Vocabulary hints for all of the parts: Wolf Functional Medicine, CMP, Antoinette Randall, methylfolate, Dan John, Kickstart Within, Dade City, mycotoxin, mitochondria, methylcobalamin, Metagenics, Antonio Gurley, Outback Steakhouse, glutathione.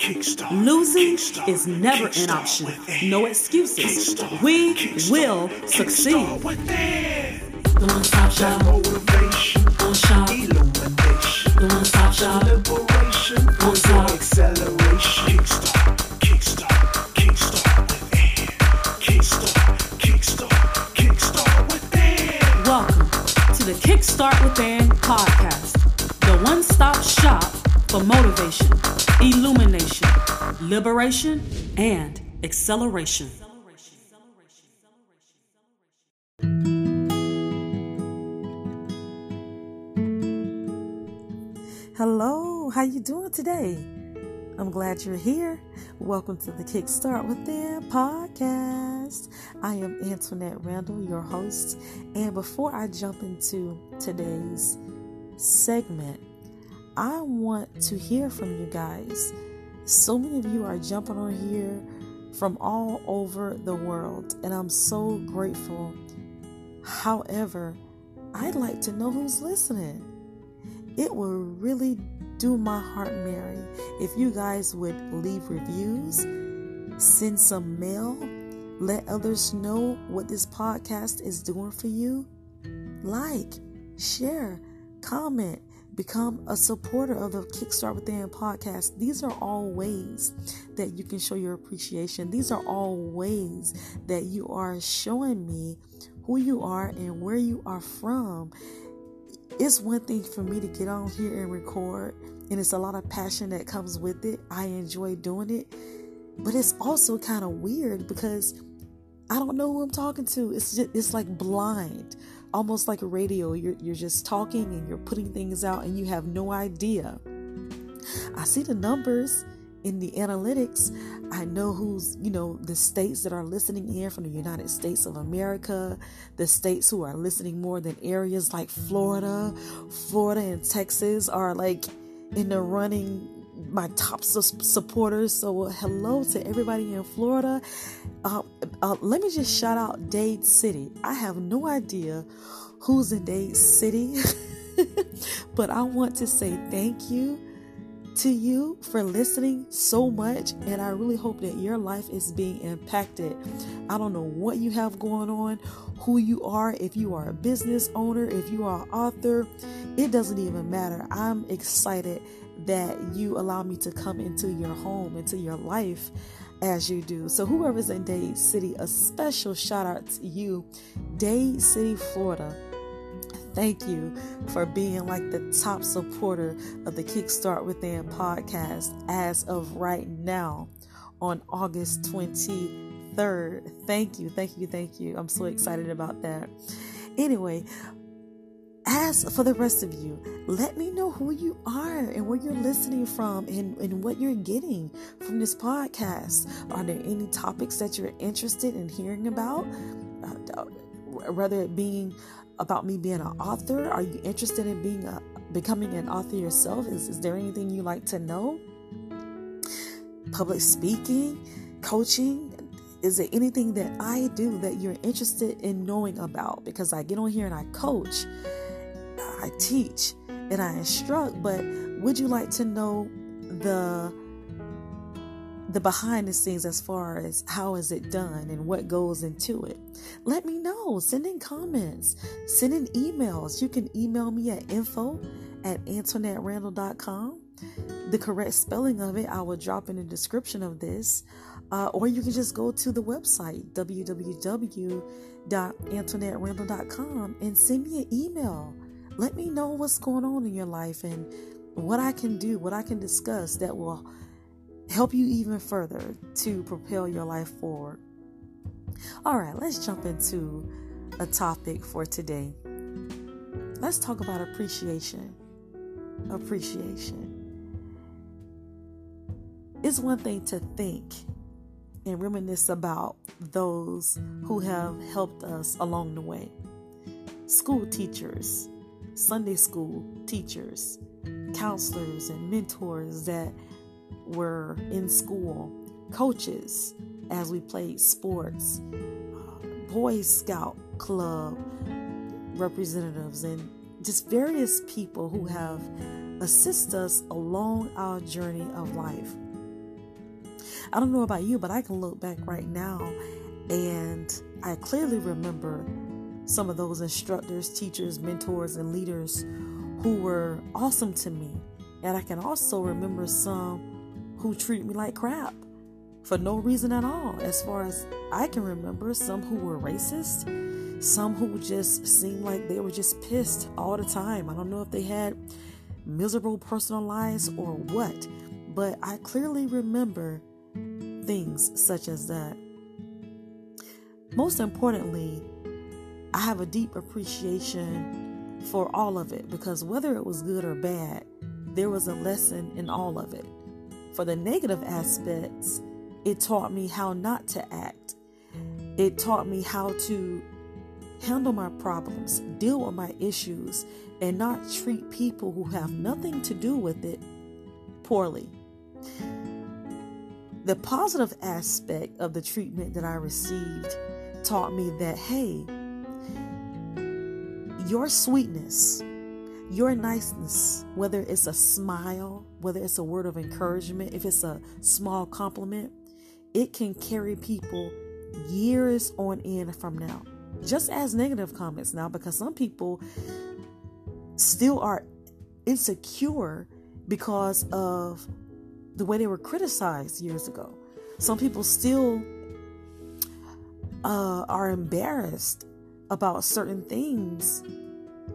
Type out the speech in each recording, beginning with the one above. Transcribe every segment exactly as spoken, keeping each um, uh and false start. Kickstart. Losing Kickstart, is never Kickstart an option. Within. No excuses. Kickstart, we Kickstart, will Kickstart succeed. The one stop shop. Motivation. One shop. Illumination. The one stop shop. Liberation. One stop. Acceleration. Kickstart. Kickstart. Kickstart within. Kickstart. Kickstart. Kickstart within. Welcome to the Kickstart Within podcast. The one stop shop for motivation, illumination, liberation, and acceleration. Hello, how you doing today? I'm glad you're here. Welcome to the Kickstart Within podcast. I am Antoinette Randall, your host. And before I jump into today's segment, I want to hear from you guys. So many of you are jumping on here from all over the world, and I'm so grateful. However, I'd like to know who's listening. It will really do my heart merry if you guys would leave reviews, send some mail, let others know what this podcast is doing for you. Like, share, comment. Become a supporter of the Kickstart Within podcast. These are all ways that you can show your appreciation. These are all ways that you are showing me who you are and where you are from. It's one thing for me to get on here and record, and it's a lot of passion that comes with it. I enjoy doing it, but it's also kind of weird because I don't know who I'm talking to. It's just, it's like blind. Almost like a radio, you're, you're just talking and you're putting things out and you have no idea. I see the numbers in the analytics. I know who's, you know, the states that are listening in from the United States of America, the states who are listening more than areas like Florida. Florida and Texas are like in the running, my top su- supporters. So hello to everybody in Florida. Uh, uh, let me just shout out Dade City. I have no idea who's in Dade City, but I want to say thank you to you for listening so much. And I really hope that your life is being impacted. I don't know what you have going on, who you are, if you are a business owner, if you are an author, it doesn't even matter. I'm excited that you allow me to come into your home, into your life as you do. So whoever's in Dade City, a special shout out to you, Dade City, Florida. Thank you for being like the top supporter of the Kickstart Within podcast as of right now on August twenty-third. Thank you. Thank you. Thank you. I'm so excited about that. Anyway, as for the rest of you, let me know who you are and where you're listening from and, and what you're getting from this podcast. Are there any topics that you're interested in hearing about? Uh, whether it being about me being an author, are you interested in being a, becoming an author yourself? Is, is there anything you like to know? Public speaking, coaching. Is there anything that I do that you're interested in knowing about? Because I get on here and I coach, I teach, and I instruct, but would you like to know the the behind the scenes as far as how is it done and what goes into it? Let me know. Send in comments. Send in emails. You can email me at info at antoinette randall dot com. The correct spelling of it, I will drop in the description of this. Uh, or you can just go to the website, w w w dot antoinette randall dot com, and send me an email. Let me know what's going on in your life and what I can do, what I can discuss that will help you even further to propel your life forward. All right, let's jump into a topic for today. Let's talk about appreciation. Appreciation. It's one thing to think and reminisce about those who have helped us along the way. School teachers, Sunday school teachers, counselors and mentors that were in school, coaches as we played sports, Boy Scout Club representatives, and just various people who have assisted us along our journey of life. I don't know about you, but I can look back right now and I clearly remember some of those instructors, teachers, mentors, and leaders who were awesome to me. And I can also remember some who treat me like crap for no reason at all. As far as I can remember, some who were racist, some who just seemed like they were just pissed all the time. I don't know if they had miserable personal lives or what, but I clearly remember things such as that. Most importantly, I have a deep appreciation for all of it, because whether it was good or bad, there was a lesson in all of it. For the negative aspects, it taught me how not to act. It taught me how to handle my problems, deal with my issues, and not treat people who have nothing to do with it poorly. The positive aspect of the treatment that I received taught me that, hey, your sweetness, your niceness, whether it's a smile, whether it's a word of encouragement, if it's a small compliment, it can carry people years on end from now. Just as negative comments now, because some people still are insecure because of the way they were criticized years ago. Some people still uh, are embarrassed about certain things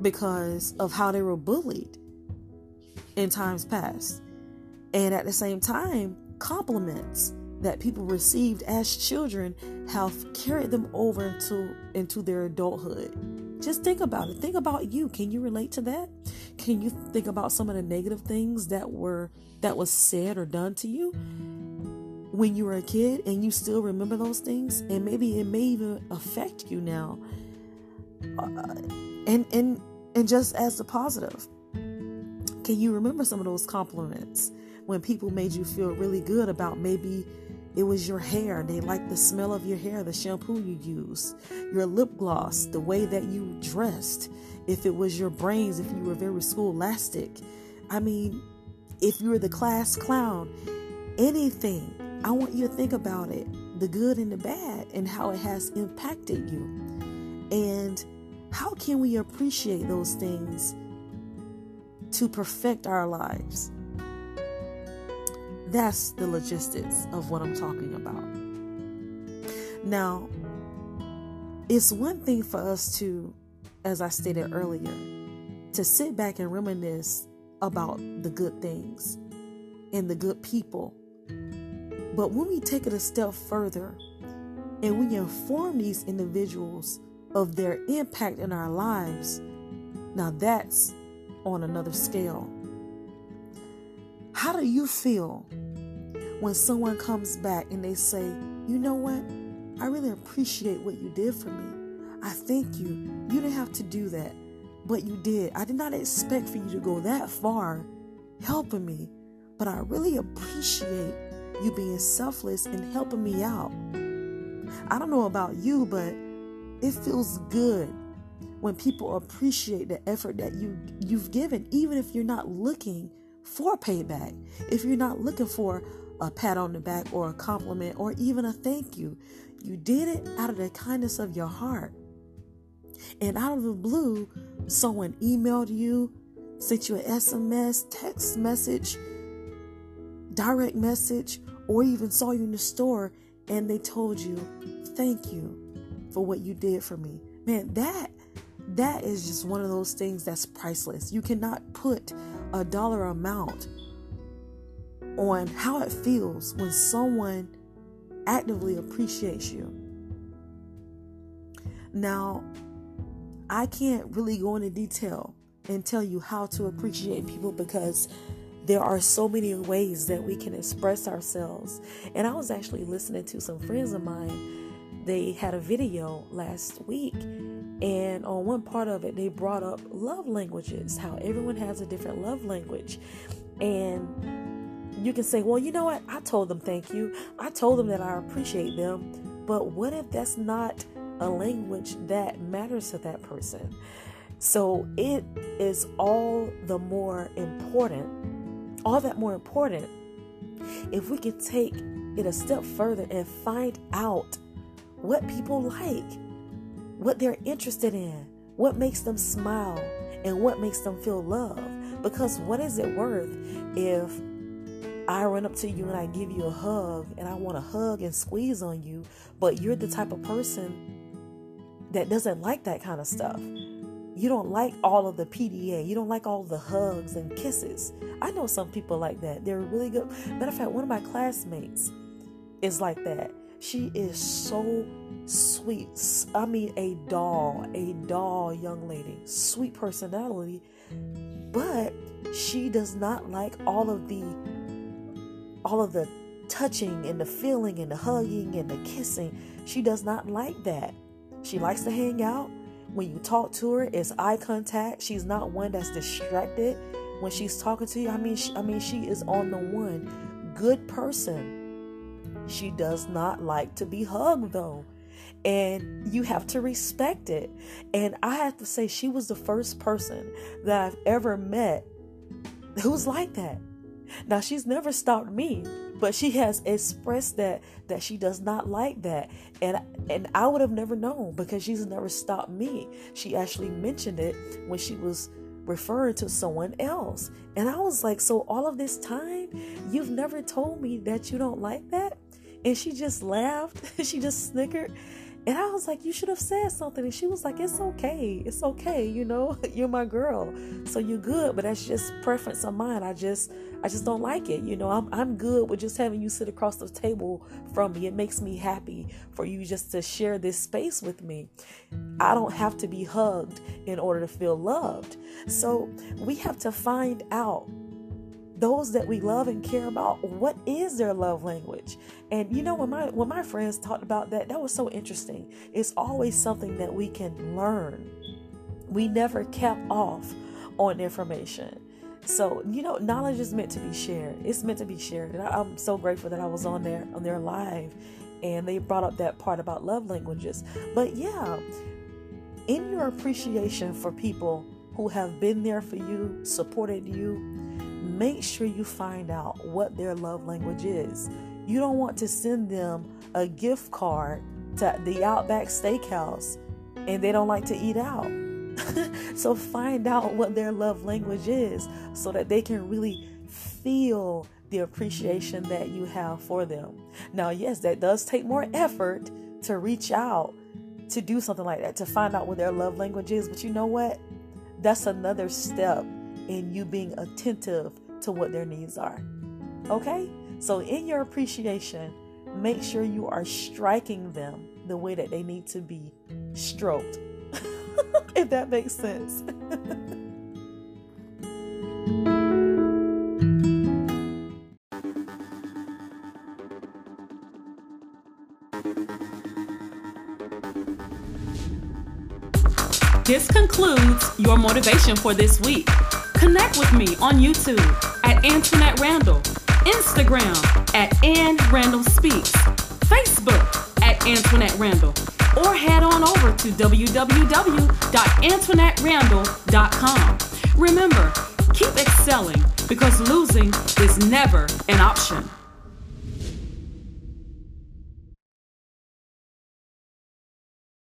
because of how they were bullied in times past. And at the same time, compliments that people received as children have carried them over into, into their adulthood. Just think about it. Think about you. Can you relate to that? Can you think about some of the negative things that were that was said or done to you when you were a kid, and you still remember those things? And maybe it may even affect you now. Uh, and and and just as the positive, can you remember some of those compliments when people made you feel really good about, maybe it was your hair, they liked the smell of your hair, the shampoo you used, your lip gloss, the way that you dressed, if it was your brains, if you were very scholastic, I mean, if you were the class clown, anything. I want you to think about it, the good and the bad, and how it has impacted you. And how can we appreciate those things to perfect our lives? That's the logistics of what I'm talking about. Now, it's one thing for us to, as I stated earlier, to sit back and reminisce about the good things and the good people. But when we take it a step further and we inform these individuals of their impact in our lives, now that's on another scale. How do you feel when someone comes back and they say, you know what? I really appreciate what you did for me. I thank you. You didn't have to do that, but you did. I did not expect for you to go that far helping me, but I really appreciate you being selfless and helping me out. I don't know about you, but it feels good when people appreciate the effort that you, you've given, even if you're not looking for payback, if you're not looking for a pat on the back or a compliment or even a thank you. You did it out of the kindness of your heart. And out of the blue, someone emailed you, sent you an S M S, text message, direct message, or even saw you in the store and they told you, thank you for what you did for me. Man, that that is just one of those things that's priceless. You cannot put a dollar amount on how it feels when someone actively appreciates you. Now, I can't really go into detail and tell you how to appreciate people, because there are so many ways that we can express ourselves. And I was actually listening to some friends of mine. They had a video last week, and on one part of it, they brought up love languages, how everyone has a different love language. And you can say, well, you know what? I told them thank you. I told them that I appreciate them. But what if that's not a language that matters to that person? So it is all the more important, all that more important, if we could take it a step further and find out what people like, what they're interested in, what makes them smile, and what makes them feel love. Because what is it worth if I run up to you and I give you a hug and I want to hug and squeeze on you, but you're the type of person that doesn't like that kind of stuff? You don't like all of the P D A. You don't like all the hugs and kisses. I know some people like that. They're really good. Matter of fact, one of my classmates is like that. She is so sweet. I mean, a doll, a doll young lady, sweet personality, but she does not like all of the, all of the touching and the feeling and the hugging and the kissing. She does not like that. She likes to hang out. When you talk to her, it's eye contact. She's not one that's distracted when she's talking to you. I mean, she, I mean, she is on the one. Good person. She does not like to be hugged, though. And you have to respect it. And I have to say, she was the first person that I've ever met who's like that. Now, she's never stopped me, but she has expressed that that she does not like that. And and I would have never known because she's never stopped me. She actually mentioned it when she was referring to someone else. And I was like, so all of this time, you've never told me that you don't like that? And she just laughed. She just snickered. And I was like, you should have said something. And she was like, it's okay. It's okay. You know, you're my girl. So you're good. But that's just preference of mine. I just I just don't like it. You know, I'm I'm good with just having you sit across the table from me. It makes me happy for you just to share this space with me. I don't have to be hugged in order to feel loved. So we have to find out those that we love and care about, what is their love language? And you know, when my when my friends talked about that, that was so interesting. It's always something that we can learn. We never cap off on information. So, you know, knowledge is meant to be shared. It's meant to be shared. And I, I'm so grateful that I was on there on their live and they brought up that part about love languages. But yeah, in your appreciation for people who have been there for you, supported you, make sure you find out what their love language is. You don't want to send them a gift card to the Outback Steakhouse and they don't like to eat out. So find out what their love language is so that they can really feel the appreciation that you have for them. Now, yes, that does take more effort to reach out, to do something like that, to find out what their love language is. But you know what? That's another step in you being attentive to what their needs are. Okay? So in your appreciation, make sure you are striking them the way that they need to be stroked. If that makes sense. This concludes your motivation for this week. Connect with me on YouTube at Antoinette Randall, Instagram at Ann Randall Speaks, Facebook at Antoinette Randall, or head on over to w w w dot antoinette randall dot com. Remember, keep excelling because losing is never an option.